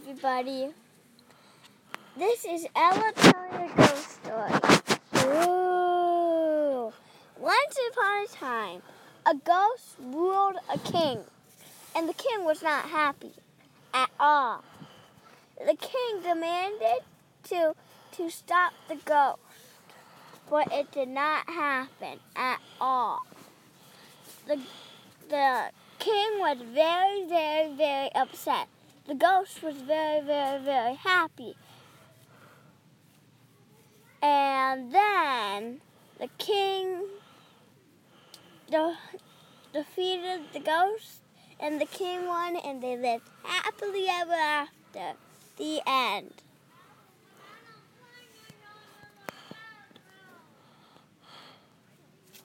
everybody. This is Ella telling a ghost story. Ooh. Once upon a time, a ghost ruled a king, and the king was not happy at all. The king demanded to stop the ghost, but it did not happen at all. The king was very, very, very upset. The ghost was very, very, very happy. And then the king defeated the ghost, and the king won, and they lived happily ever after. The end.